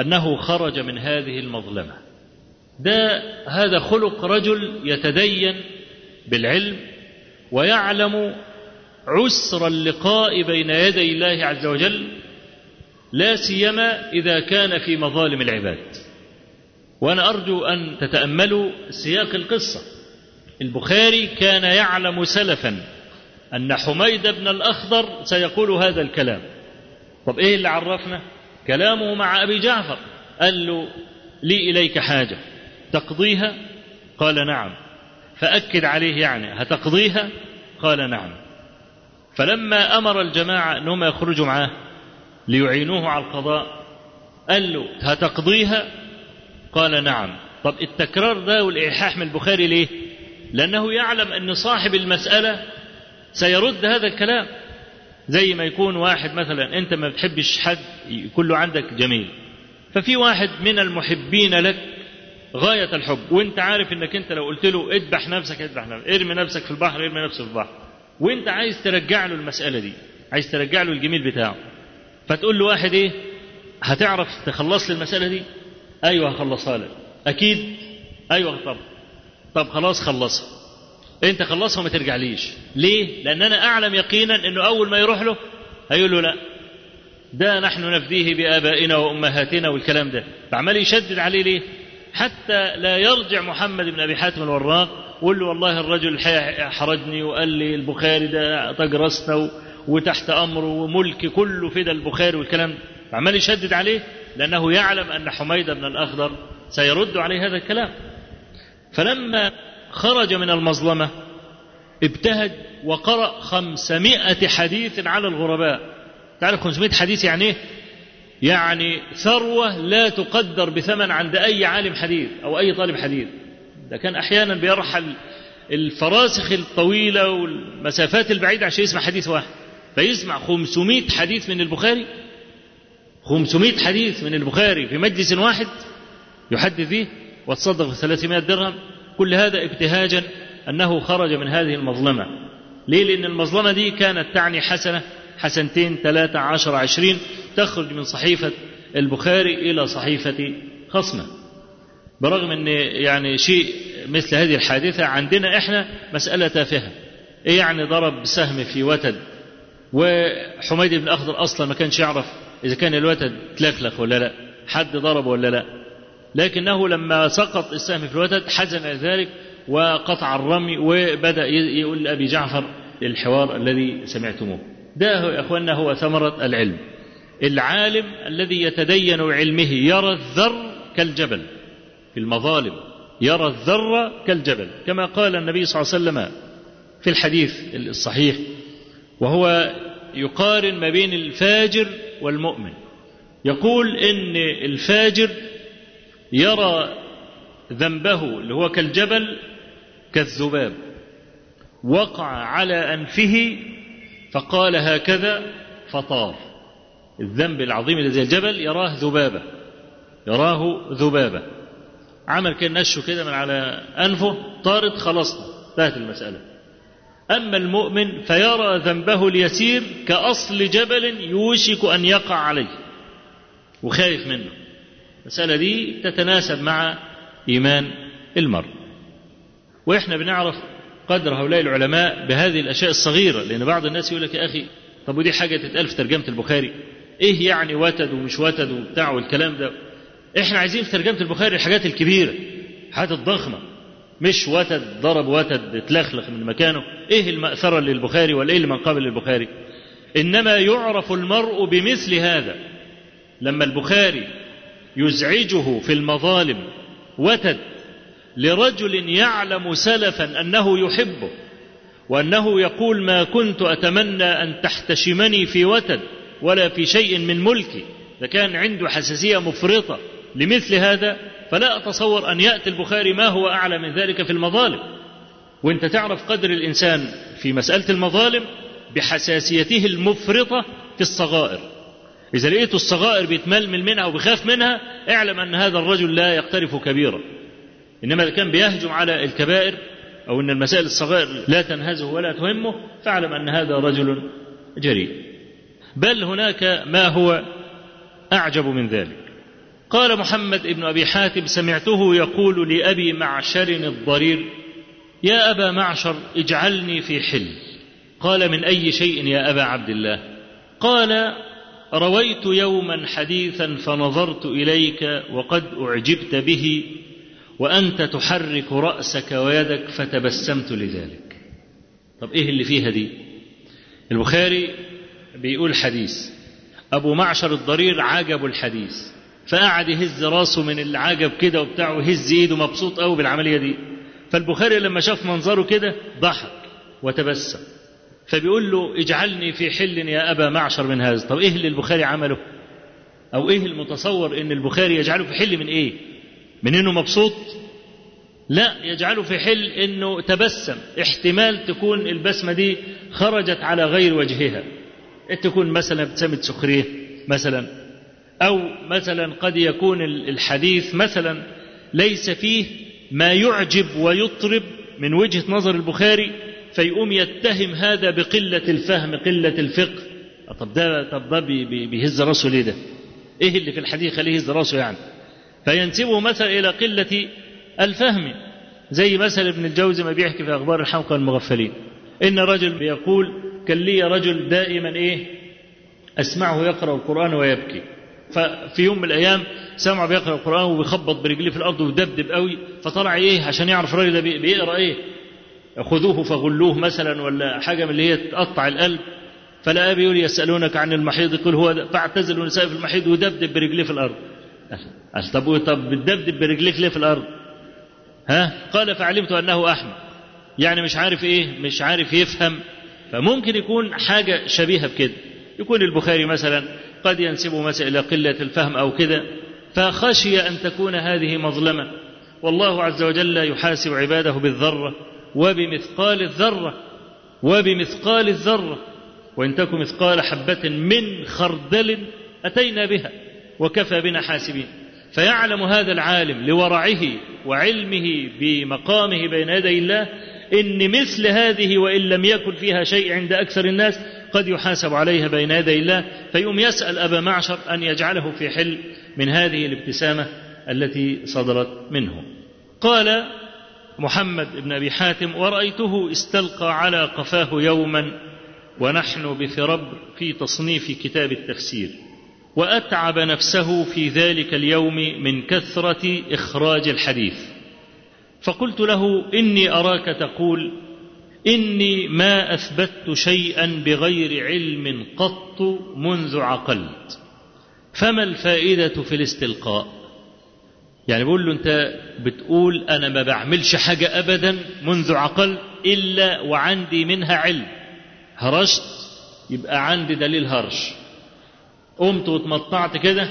أنه خرج من هذه المظلمة. هذا خلق رجل يتدين بالعلم ويعلم عسر اللقاء بين يدي الله عز وجل، لا سيما إذا كان في مظالم العباد. وأنا أرجو أن تتأملوا سياق القصة. البخاري كان يعلم سلفا أن حميد بن الأخضر سيقول هذا الكلام. طب اللي عرفنا كلامه مع أبي جعفر، قال له: لي إليك حاجة تقضيها؟ قال: نعم. فأكد عليه، هتقضيها؟ قال: نعم. فلما أمر الجماعة أنهم يخرجوا معاه ليعينوه على القضاء، قال له: هتقضيها؟ قال: نعم. طب التكرار ده والإلحاح من البخاري ليه؟ لأنه يعلم أن صاحب المسألة سيرد هذا الكلام. زي ما يكون واحد مثلا أنت ما بتحبش حد كله عندك جميل، ففي واحد من المحبين لك غاية الحب، وانت عارف انك انت لو قلت له اذبح نفسك اذبح نفسك، ارمي نفسك في البحر ارمي نفسك في البحر، وانت عايز ترجع له المسألة دي، عايز ترجع له الجميل بتاعه، فتقول له واحد ايه، هتعرف تخلص لي المسألة دي؟ ايوه هخلصها لك اكيد. ايوه طب خلاص خلصها انت، خلصها وما ترجعليش. ليه؟ لان انا اعلم يقينا انه اول ما يروح له هيقول له لا، ده نحن نفديه بآبائنا وأمهاتنا والكلام ده. فعمال يشدد عليه ليه؟ حتى لا يرجع محمد بن أبي حاتم الوراق وقال له والله الرجل الحقيقة حرجني وقال لي البخاري ده تاج راسنا وتحت أمره وملك كله فدا البخاري والكلام ده. فعمال يشدد عليه لأنه يعلم أن حميد بن الأخضر سيرد عليه هذا الكلام. فلما خرج من المظلمة ابتهج وقرأ 500 حديث على الغرباء. تعرف 500 حديث يعني ايه؟ يعني ثروة لا تقدر بثمن عند أي عالم حديث أو أي طالب حديث. ده كان أحيانا بيرحل الفراسخ الطويلة والمسافات البعيدة عشان يسمع حديث واحد، فيسمع 500 حديث من البخاري، 500 حديث من البخاري في مجلس واحد يحدث فيه، وتصدق ب 300 درهم. كل هذا ابتهاجا أنه خرج من هذه المظلمة. ليه؟ لأن المظلمة دي كانت تعني حسنة حسنتين 13 20، تخرج من صحيفة البخاري إلى صحيفة خصمه. برغم أن يعني شيء مثل هذه الحادثة عندنا إحنا مسألة تافهة، إيه يعني ضرب سهم في وتد، وحميد بن أخضر أصلا ما كانش يعرف إذا كان الوتد تلخلخ ولا لا، حد ضربه ولا لا، لكنه لما سقط السهم في الوتد حزن ذلك وقطع الرمي وبدأ يقول لأبي جعفر الحوار الذي سمعتموه. ده يا أخوانا هو ثمرة العلم. العالم الذي يتدين علمه يرى الذر كالجبل في المظالم، يرى الذر كالجبل، كما قال النبي صلى الله عليه وسلم في الحديث الصحيح، وهو يقارن ما بين الفاجر والمؤمن، يقول إن الفاجر يرى ذنبه اللي هو كالجبل كالذباب، وقع على أنفه فقال هكذا فطار. الذنب العظيم الذي الجبل يراه ذبابة، عمل كان نشه كده من على أنفه، طارت، خلصنا، انتهت المسألة. أما المؤمن فيرى ذنبه اليسير كأصل جبل يوشك أن يقع عليه وخايف منه. المسألة دي تتناسب مع إيمان المرء، وإحنا بنعرف قدر هؤلاء العلماء بهذه الأشياء الصغيرة. لأن بعض الناس يقول لك يا أخي طب ودي حاجة تتقال في ترجمة البخاري، إيه يعني وتد ومش وتد وبتاع والكلام ده؟ إحنا عايزين في ترجمة البخاري الحاجات الكبيرة، الحاجات الضخمة، مش وتد ضرب وتد اتلخلخ من مكانه. إيه المأثرة للبخاري ولا إيه من قبل البخاري؟ إنما يعرف المرء بمثل هذا. لما البخاري يزعجه في المظالم وتد لرجل يعلم سلفا أنه يحبه، وأنه يقول ما كنت أتمنى أن تحتشمني في وتد ولا في شيء من ملكي، لكان عنده حساسية مفرطة لمثل هذا، فلا أتصور أن يأتي البخاري ما هو أعلى من ذلك في المظالم. وانت تعرف قدر الإنسان في مسألة المظالم بحساسيته المفرطة في الصغائر. إذا لقيت الصغائر بيتململ منها وبيخاف منها، اعلم أن هذا الرجل لا يقترف كبيرا، إنما كان بيهجم على الكبائر، أو إن المسائل الصغيرة لا تنهزه ولا تهمه، فاعلم أن هذا رجل جريء. بل هناك ما هو أعجب من ذلك. قال محمد بن أبي حاتم: سمعته يقول لأبي معشر الضرير: يا أبا معشر اجعلني في حل. قال: من أي شيء يا أبا عبد الله؟ قال: رويت يوما حديثا فنظرت إليك وقد أعجبت به وأنت تحرك رأسك ويدك فتبسمت لذلك. طب إيه اللي فيها دي؟ البخاري بيقول حديث، أبو معشر الضرير عجبه الحديث، فقعد يهز راسه من العجب كده وبتاعه، يهز ايده مبسوط قوي بالعملية دي. فالبخاري لما شاف منظره كده ضحك وتبسم، فبيقول له: اجعلني في حل يا أبا معشر من هذا. طب إيه اللي البخاري عمله؟ أو إيه المتصور إن البخاري يجعله في حل؟ من إيه؟ من إنه مبسوط؟ لا، يجعله في حل انه تبسم، احتمال تكون البسمه دي خرجت على غير وجهها، تكون مثلا ابتسامه سخريه مثلا، او مثلا قد يكون الحديث مثلا ليس فيه ما يعجب ويطرب من وجهه نظر البخاري، فيقوم يتهم هذا بقله الفهم قله الفقه. طب ده بيهز راسه ليه؟ ده ايه اللي في الحديث خليه يهز راسه يعني؟ فينسبه مثلا الى قله الفهم، زي مثل ابن الجوزي ما بيحكي في أخبار الحمقى والمغفلين إن رجل بيقول كان لي رجل دائما أسمعه يقرأ القرآن ويبكي، ففي يوم من الأيام سمعه بيقرأ القرآن وبيخبط برجليه في الأرض ويدبدب قوي، فطلع عشان يعرف الراجل ده بيقرأ خذوه فغلوه مثلا، ولا حاجة من اللي هي تقطع القلب، فلقى بيقول يسألونك عن المحيض قل هو ده، فاعتزلوا النساء في المحيض ودبدب برجليه في الأرض. قال طب بتدبدب برجليك ليه في الأرض؟ قال فعلمت أنه أحمد، يعني مش عارف يفهم. فممكن يكون حاجة شبيهة بكده، يكون البخاري مثلا قد ينسبه مثلا إلى قلة الفهم أو كده، فخشي أن تكون هذه مظلمة. والله عز وجل يحاسب عباده بالذرة وبمثقال الذرة وبمثقال الذرة، وإن تك مثقال حبة من خردل أتينا بها وكفى بنا حاسبين. فيعلم هذا العالم لورعه وعلمه بمقامه بين يدي الله إن مثل هذه وإن لم يكن فيها شيء عند أكثر الناس قد يحاسب عليها بين يدي الله، فيقوم يسأل أبا معشر أن يجعله في حل من هذه الابتسامة التي صدرت منه. قال محمد بن أبي حاتم: ورأيته استلقى على قفاه يوما ونحن بفربر في تصنيف كتاب التفسير، وأتعب نفسه في ذلك اليوم من كثرة إخراج الحديث، فقلت له: إني أراك تقول إني ما أثبت شيئا بغير علم قط منذ عقلت، فما الفائدة في الاستلقاء؟ يعني بقول له أنت بتقول أنا ما بعملش حاجة أبدا منذ عقلت إلا وعندي منها علم، هرشت يبقى عندي دليل هرش، قمت واتمطعت كده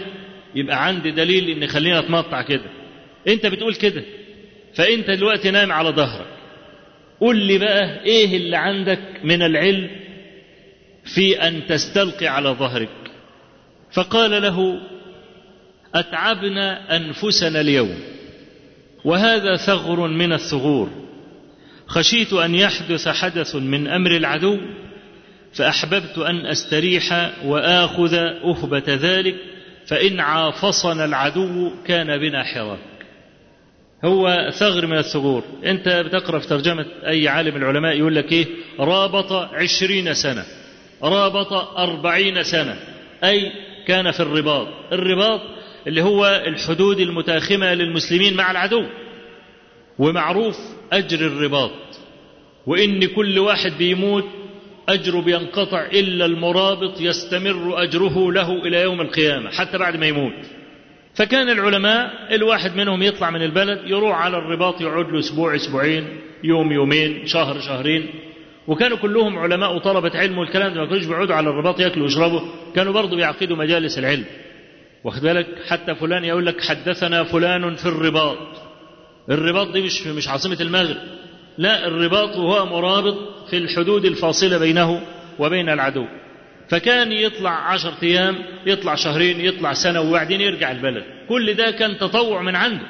يبقى عندي دليل ان خلينا اتمطع كده، انت بتقول كده، فانت دلوقتي نايم على ظهرك، قول لي بقى ايه اللي عندك من العلم في ان تستلقي على ظهرك؟ فقال له: اتعبنا انفسنا اليوم، وهذا ثغر من الثغور، خشيت ان يحدث حدث من امر العدو، فأحببت أن أستريح وآخذ أهبة ذلك، فإن عافصنا العدو كان بنا حراك. هو ثغر من الثغور. أنت بتقرأ في ترجمة أي عالم العلماء يقول لك رابط 20 سنة، رابط 40 سنة، أي كان في الرباط. الرباط اللي هو الحدود المتاخمة للمسلمين مع العدو، ومعروف أجر الرباط، وإن كل واحد بيموت أجره بينقطع إلا المرابط، يستمر أجره له إلى يوم القيامة حتى بعد ما يموت. فكان العلماء الواحد منهم يطلع من البلد يروح على الرباط، يقعد له أسبوع أسبوعين، يوم يومين، شهر شهرين، وكانوا كلهم علماء وطلبة علم والكلام ده، ما كانوش بيقعدوا على الرباط ياكلوا ويشربوا، كانوا برضه بيعقدوا مجالس العلم، واخد بالك؟ حتى فلان يقول لك حدثنا فلان في الرباط. الرباط دي مش عاصمة المغرب، لا، الرباط هو مرابط في الحدود الفاصلة بينه وبين العدو. فكان يطلع 10 أيام، يطلع شهرين، يطلع سنة، وبعدين يرجع البلد. كل ده كان تطوع من عنده،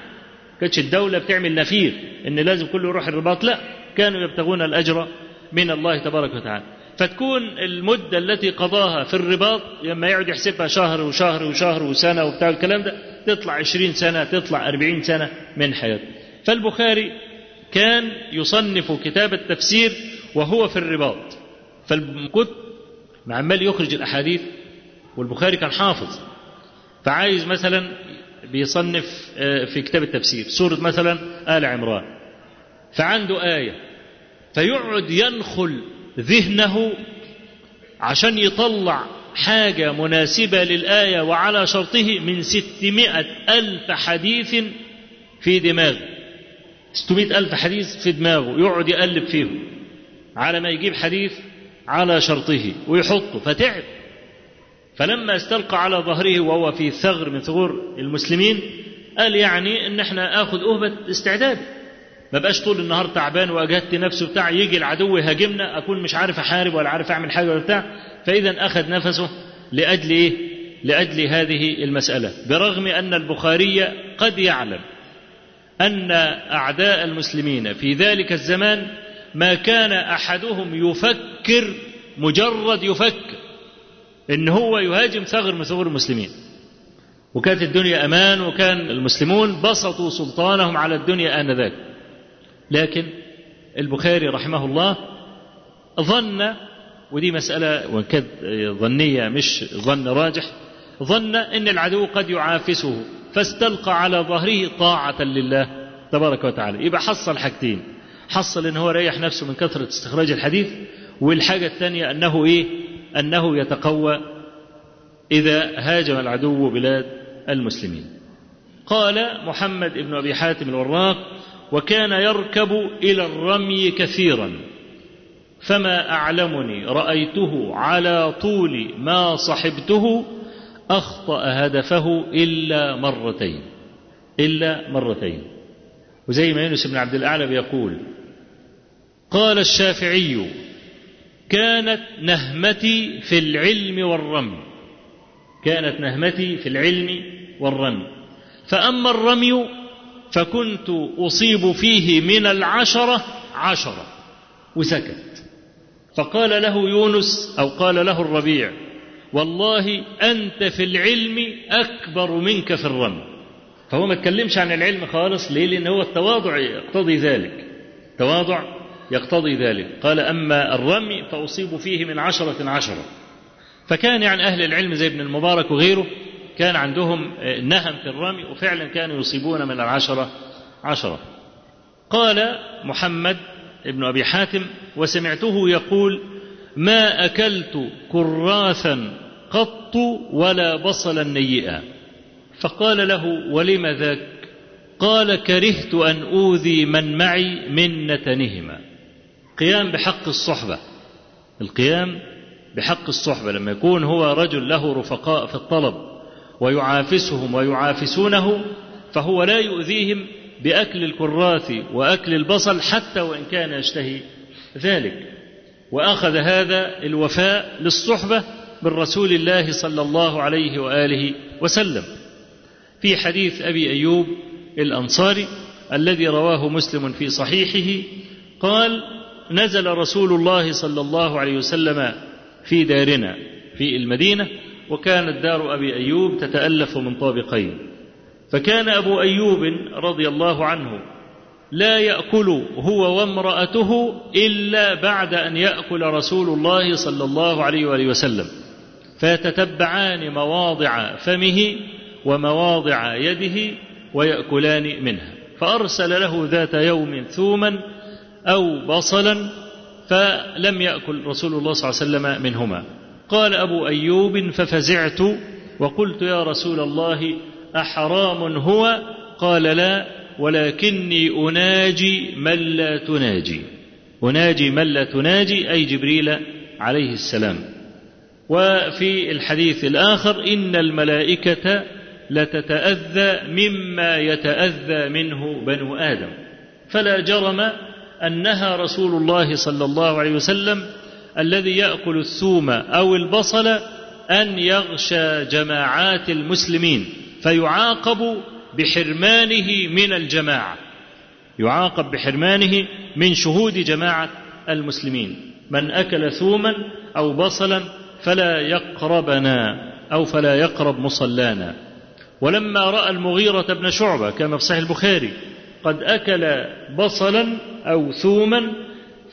كانتش الدولة بتعمل نفير إن لازم كله يروح الرباط، لا، كانوا يبتغون الأجر من الله تبارك وتعالى. فتكون المدة التي قضاها في الرباط لما يقعد يحسبها شهر وشهر وشهر وسنة وبتاع الكلام ده، تطلع 20 سنة، تطلع 40 سنة من حياته. فالبخاري كان يصنف كتاب التفسير وهو في الرباط، فالكتب عمال يخرج الأحاديث، والبخاري كان حافظ، فعايز مثلا بيصنف في كتاب التفسير سورة مثلا آل عمران، فعنده آية فيقعد ينخل ذهنه عشان يطلع حاجة مناسبة للآية وعلى شرطه من 600,000 حديث في دماغه، 600,000 حديث في دماغه يقعد يقلب فيهم على ما يجيب حديث على شرطه ويحطه، فتعب. فلما استلقى على ظهره وهو في ثغر من ثغور المسلمين، قال يعني ان احنا اخذ أهبة استعداد، ما بقاش طول النهار تعبان واجهدت نفسه بتاع يجي العدو يهاجمنا اكون مش عارف احارب ولا عارف اعمل حاجه ولا بتاع. فاذا اخذ نفسه لاجل ايه؟ لاجل هذه المساله، برغم ان البخاري قد يعلم ان اعداء المسلمين في ذلك الزمان ما كان احدهم يفكر مجرد يفكر ان هو يهاجم ثغر من ثغور المسلمين، وكانت الدنيا امان وكان المسلمون بسطوا سلطانهم على الدنيا انذاك. لكن البخاري رحمه الله ظن، ودي مسألة وكد ظنية مش ظن راجح، ظن أن العدو قد يعافسه فاستلقى على ظهره طاعة لله تبارك وتعالى. يبقى حصل حاجتين، حصل أنه ريح نفسه من كثرة استخراج الحديث، والحاجة الثانية أنه إيه؟ أنه يتقوى إذا هاجم العدو بلاد المسلمين. قال محمد بن أبي حاتم الوراق: وكان يركب إلى الرمي كثيرا، فما أعلمني رأيته على طول ما صحبته أخطأ هدفه إلا مرتين. وزي ما يونس بن عبد الأعلى بيقول: قال الشافعي: كانت نهمتي في العلم والرمي، كانت نهمتي في العلم والرمي، فأما الرمي فكنت أصيب فيه من 10 وسكت. فقال له يونس، أو قال له الربيع: والله أنت في العلم أكبر منك في الرمي. فهو ما اتكلمش عن العلم خالص، ليه؟ لأن هو التواضع يقتضي ذلك، التواضع يقتضي ذلك. قال: أما الرمي فأصيب فيه من 10. فكان يعني أهل العلم زي ابن المبارك وغيره كان عندهم نهم في الرمي، وفعلا كانوا يصيبون من 10. قال محمد ابن أبي حاتم: وسمعته يقول: ما أكلت كراثا قط ولا بصلا نيئا. فقال له: ولم ذاك؟ قال: كرهت أن أوذي من معي من نتنهما. قيام بحق الصحبة، القيام بحق الصحبة لما يكون هو رجل له رفقاء في الطلب ويعافسهم ويعافسونه، فهو لا يؤذيهم بأكل الكراث وأكل البصل حتى وإن كان يشتهي ذلك. وأخذ هذا الوفاء للصحبة من رسول الله صلى الله عليه وآله وسلم. في حديث أبي أيوب الأنصاري الذي رواه مسلم في صحيحه قال: نزل رسول الله صلى الله عليه وسلم في دارنا في المدينة، وكانت دار أبي أيوب تتألف من طابقين، فكان أبو أيوب رضي الله عنه لا يأكل هو وامرأته إلا بعد أن يأكل رسول الله صلى الله عليه وآله وسلم، فيتتبعان مواضع فمه ومواضع يده ويأكلان منها. فأرسل له ذات يوم ثوما أو بصلا فلم يأكل رسول الله صلى الله عليه وسلم منهما. قال أبو أيوب: ففزعت وقلت: يا رسول الله أحرام هو؟ قال: لا، ولكني أناجي من لا تناجي، أناجي من لا تناجي، أي جبريل عليه السلام. وفي الحديث الآخر: إن الملائكة لتتأذى مما يتأذى منه بنو آدم، فلا جرم أنها رسول الله صلى الله عليه وسلم الذي يأكل الثوم أو البصل أن يغشى جماعات المسلمين فيعاقب بحرمانه من الجماعة، يعاقب بحرمانه من شهود جماعة المسلمين. من أكل ثوما أو بصلا فلا يقربنا، أو فلا يقرب مصلانا. ولما رأى المغيرة بن شعبة كما في صحيح البخاري قد أكل بصلا أو ثوما،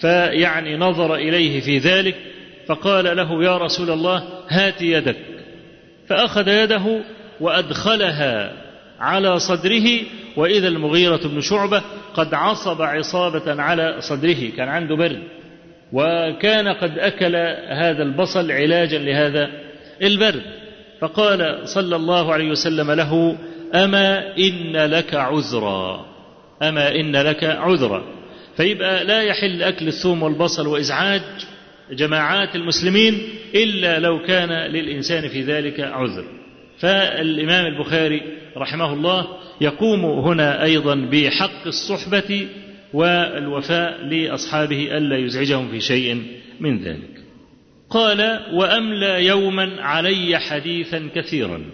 فيعني نظر إليه في ذلك، فقال له: يا رسول الله هات يدك. فأخذ يده وأدخلها على صدره، وإذا المغيرة بن شعبة قد عصب عصابة على صدره، كان عنده برد، وكان قد أكل هذا البصل علاجا لهذا البرد. فقال صلى الله عليه وسلم له: أما إن لك عذرا، أما إن لك عذرا. فيبقى لا يحل أكل الثوم والبصل وإزعاج جماعات المسلمين إلا لو كان للإنسان في ذلك عذر. فالإمام البخاري رحمه الله يقوم هنا أيضا بحق الصحبة والوفاء لأصحابه ألا يزعجهم في شيء من ذلك. قال: وأملى يوما علي حديثا كثيرا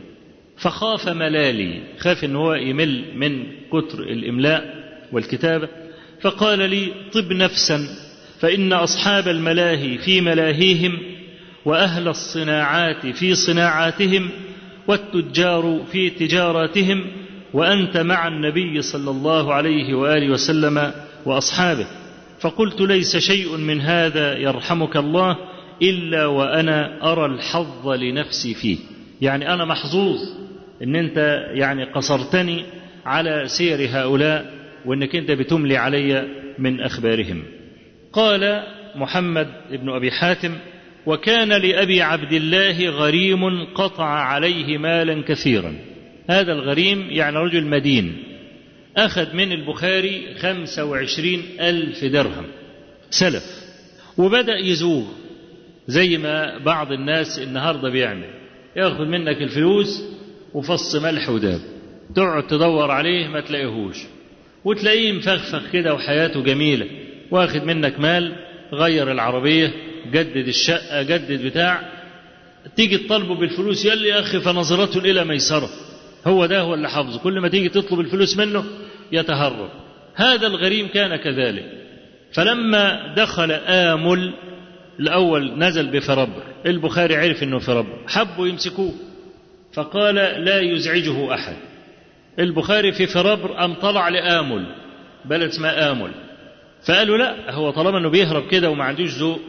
فخاف ملالي، خاف أنه هو يمل من كتر الإملاء والكتابة، فقال لي: طب نفسا فإن أصحاب الملاهي في ملاهيهم، وأهل الصناعات في صناعاتهم، والتجار في تجاراتهم، وأنت مع النبي صلى الله عليه وآله وسلم وأصحابه. فقلت: ليس شيء من هذا يرحمك الله إلا وأنا أرى الحظ لنفسي فيه، يعني أنا محظوظ إن أنت يعني قصرتني على سير هؤلاء، وإنك أنت بتملي علي من أخبارهم. قال محمد بن أبي حاتم: وكان لأبي عبد الله غريم قطع عليه مالا كثيرا. هذا الغريم يعني رجل مدين، أخذ من البخاري 25,000 درهم سلف، وبدأ يزوغ زي ما بعض الناس النهاردة بيعمل، يأخذ منك الفلوس وفص ملح وداب، تقعد تدور عليه ما تلاقيهوش، وتلاقيه مفخفخ كده وحياته جميلة، واخد منك مال، غير العربية، جدد الشقة، جدد بتاع، تيجي تطلبه بالفلوس يقول لي: يا أخي فنظرته إلى ميسرة. هو ده هو اللي حافظه، كل ما تيجي تطلب الفلوس منه يتهرب. هذا الغريم كان كذلك. فلما دخل آمل الأول نزل بفربر، البخاري عرف أنه فربر، حبوا يمسكوه، فقال: لا يزعجه أحد. البخاري في فربر أم طلع لآمل، بلد اسمها آمل، فقالوا: لا، هو طالما أنه بيهرب كده وما عندوش ذوق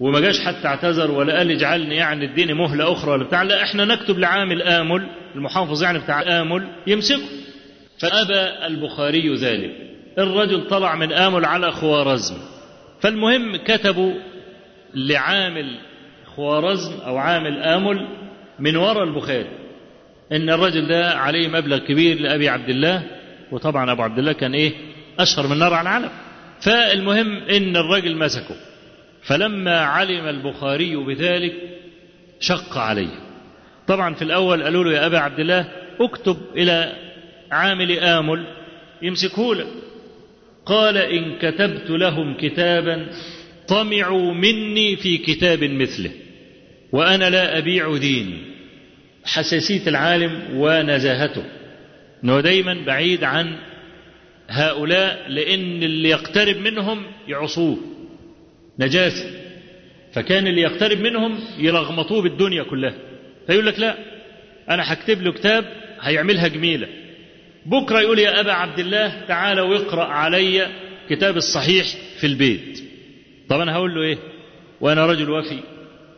وما جاش حتى اعتذر ولا قال اجعلني يعني اديني مهلة أخرى ولا بتاع، لا احنا نكتب لعامل آمل، المحافظ يعني بتاع آمل، يمسكه. فأبى البخاري ذلك. الرجل طلع من آمل على خوارزم، فالمهم كتبوا لعامل خوارزم أو عامل آمل من وراء البخاري إن الرجل ده عليه مبلغ كبير لأبي عبد الله، وطبعا أبو عبد الله كان أشهر من نار على العلم. فالمهم إن الرجل مسكه، فلما علم البخاري بذلك شق عليه. طبعا في الأول قالوا له: يا أبا عبد الله اكتب إلى عامل آمل يمسكه لك. قال: إن كتبت لهم كتابا طمعوا مني في كتاب مثله، وأنا لا أبيع ديني. حساسية العالم ونزاهته، أنه دايما بعيد عن هؤلاء، لأن اللي يقترب منهم يعصوه نجاسة، فكان اللي يقترب منهم يلغمطوه بالدنيا كلها. فيقول لك: لا، أنا هكتب له كتاب هيعملها جميلة، بكرة يقول: يا أبا عبد الله تعالى واقرأ علي كتاب الصحيح في البيت. طب أنا هقول له إيه؟ وأنا رجل وفي،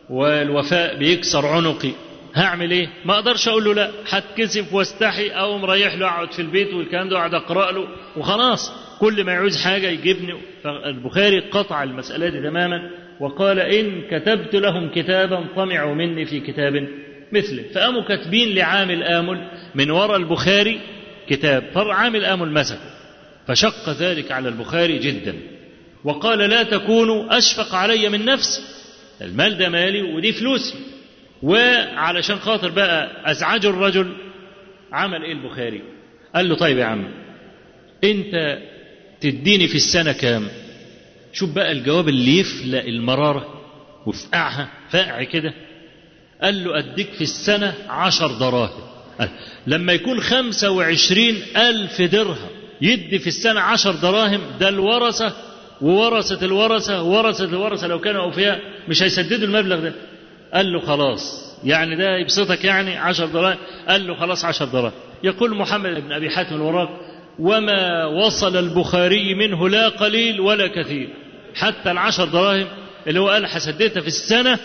والوفاء بيكسر عنقي، هعمل إيه؟ ما أقدرش أقول له لا، هتكسف واستحي أو مريح له أقعد في البيت والكلام ده، أقعد أقرأ له وخلاص، كل ما يعوز حاجة يجيبني. فالبخاري قطع المسألة دي تماما وقال: إن كتبت لهم كتابا طمعوا مني في كتاب مثله. فقاموا كاتبين لعامل آمل من وراء البخاري كتاب، فعامل آمل مسكه، فشق ذلك على البخاري جدا، وقال: لا تكونوا أشفق علي من نفسي، المال ده مالي ودي فلوسي، وعلشان خاطر بقى أزعج الرجل عمل إيه البخاري؟ قال له: طيب يا عم، أنت تديني في السنة كام؟ شوف بقى الجواب اللي يفلق المرارة وفقعها فقع كده. قال له: أديك في السنة 10 دراهم. لما يكون 25,000 درهم يدي في السنة 10 دراهم، ده الورثة وورثة الورثة وورثة الورثة لو كانوا أوفياء مش هيسددوا المبلغ ده. قال له: خلاص يعني ده يبسطك يعني 10 دراهم. قال له: خلاص 10 دراهم. يقول محمد بن أبي حاتم الوراق: وما وصل البخاري منه لا قليل ولا كثير، حتى 10 دراهم اللي هو قال حسدتها في السنة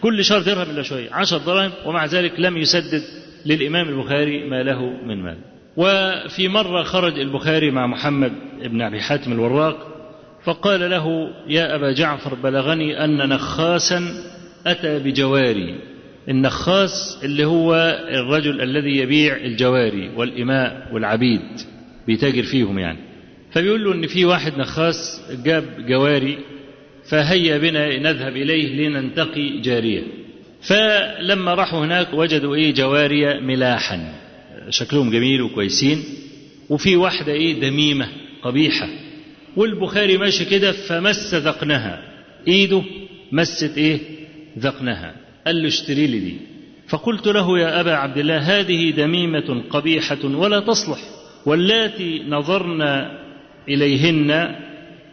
كل شهر درهم إلا شوية، 10 دراهم، ومع ذلك لم يسدد للإمام البخاري ما له من مال. وفي مرة خرج البخاري مع محمد بن أبي حاتم الوراق فقال له: يا أبا جعفر، بلغني أن نخاسا أتى بجواري. النخاس اللي هو الرجل الذي يبيع الجواري والإماء والعبيد، بيتاجر فيهم يعني. فبيقول له ان في واحد نخاس جاب جواري، فهيا بنا نذهب اليه لننتقي جاريه. فلما راحوا هناك وجدوا جواريه ملاحا، شكلهم جميل وكويسين، وفي واحده دميمه قبيحه والبخاري ماشي كده، فمس ذقنها، ايده مست ايه؟ ذقنها. قال له اشتري لي دي. فقلت له يا أبا عبد الله هذه دميمة قبيحة ولا تصلح، واللاتي نظرنا إليهن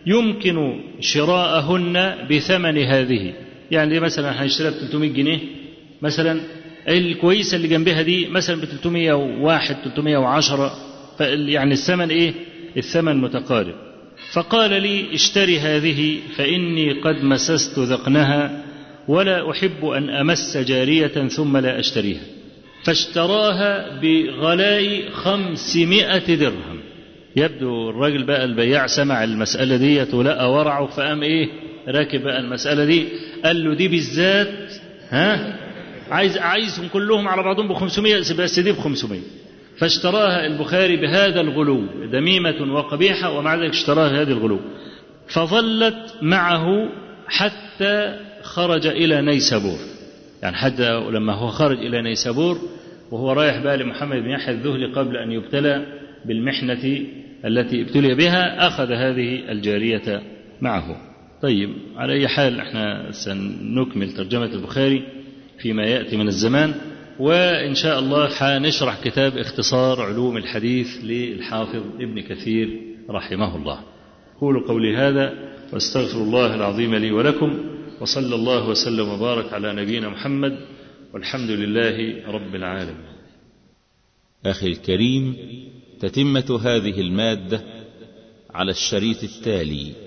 يمكن شراءهن بثمن هذه. يعني مثلا هنشتريها ب 300 جنيه مثلا، الكويسة اللي جنبها دي مثلا ب 301 310، يعني الثمن ايه؟ الثمن متقارب. فقال لي اشتري هذه فإني قد مسست ذقنها ولا أحب أن أمس جارية ثم لا أشتريها. فاشتراها بغلاء 500 درهم. يبدو الراجل بقى البياع سمع المسألة دي ولا ورعه، فقام ايه؟ راكب بقى المسألة دي. قال له دي بالذات ها عايزهم كلهم على بعضهم ب500، بس دي ب500. فاشتراها البخاري بهذا الغلو، دميمة وقبيحة ومع ذلك اشتراها هذه الغلو. فظلت معه حتى خرج إلى نيسابور. يعني حتى لما هو خرج إلى نيسابور وهو رايح بقى لمحمد بن يحيى الذهلي قبل أن يبتلى بالمحنة التي ابتلي بها، أخذ هذه الجارية معه. طيب، على أي حال احنا سنكمل ترجمة البخاري فيما يأتي من الزمان، وإن شاء الله حنشرح كتاب اختصار علوم الحديث للحافظ ابن كثير رحمه الله. قولوا قولي هذا واستغفر الله العظيم لي ولكم، وصلى الله وسلم وبارك على نبينا محمد، والحمد لله رب العالمين. أخي الكريم، تتمة هذه المادة على الشريط التالي.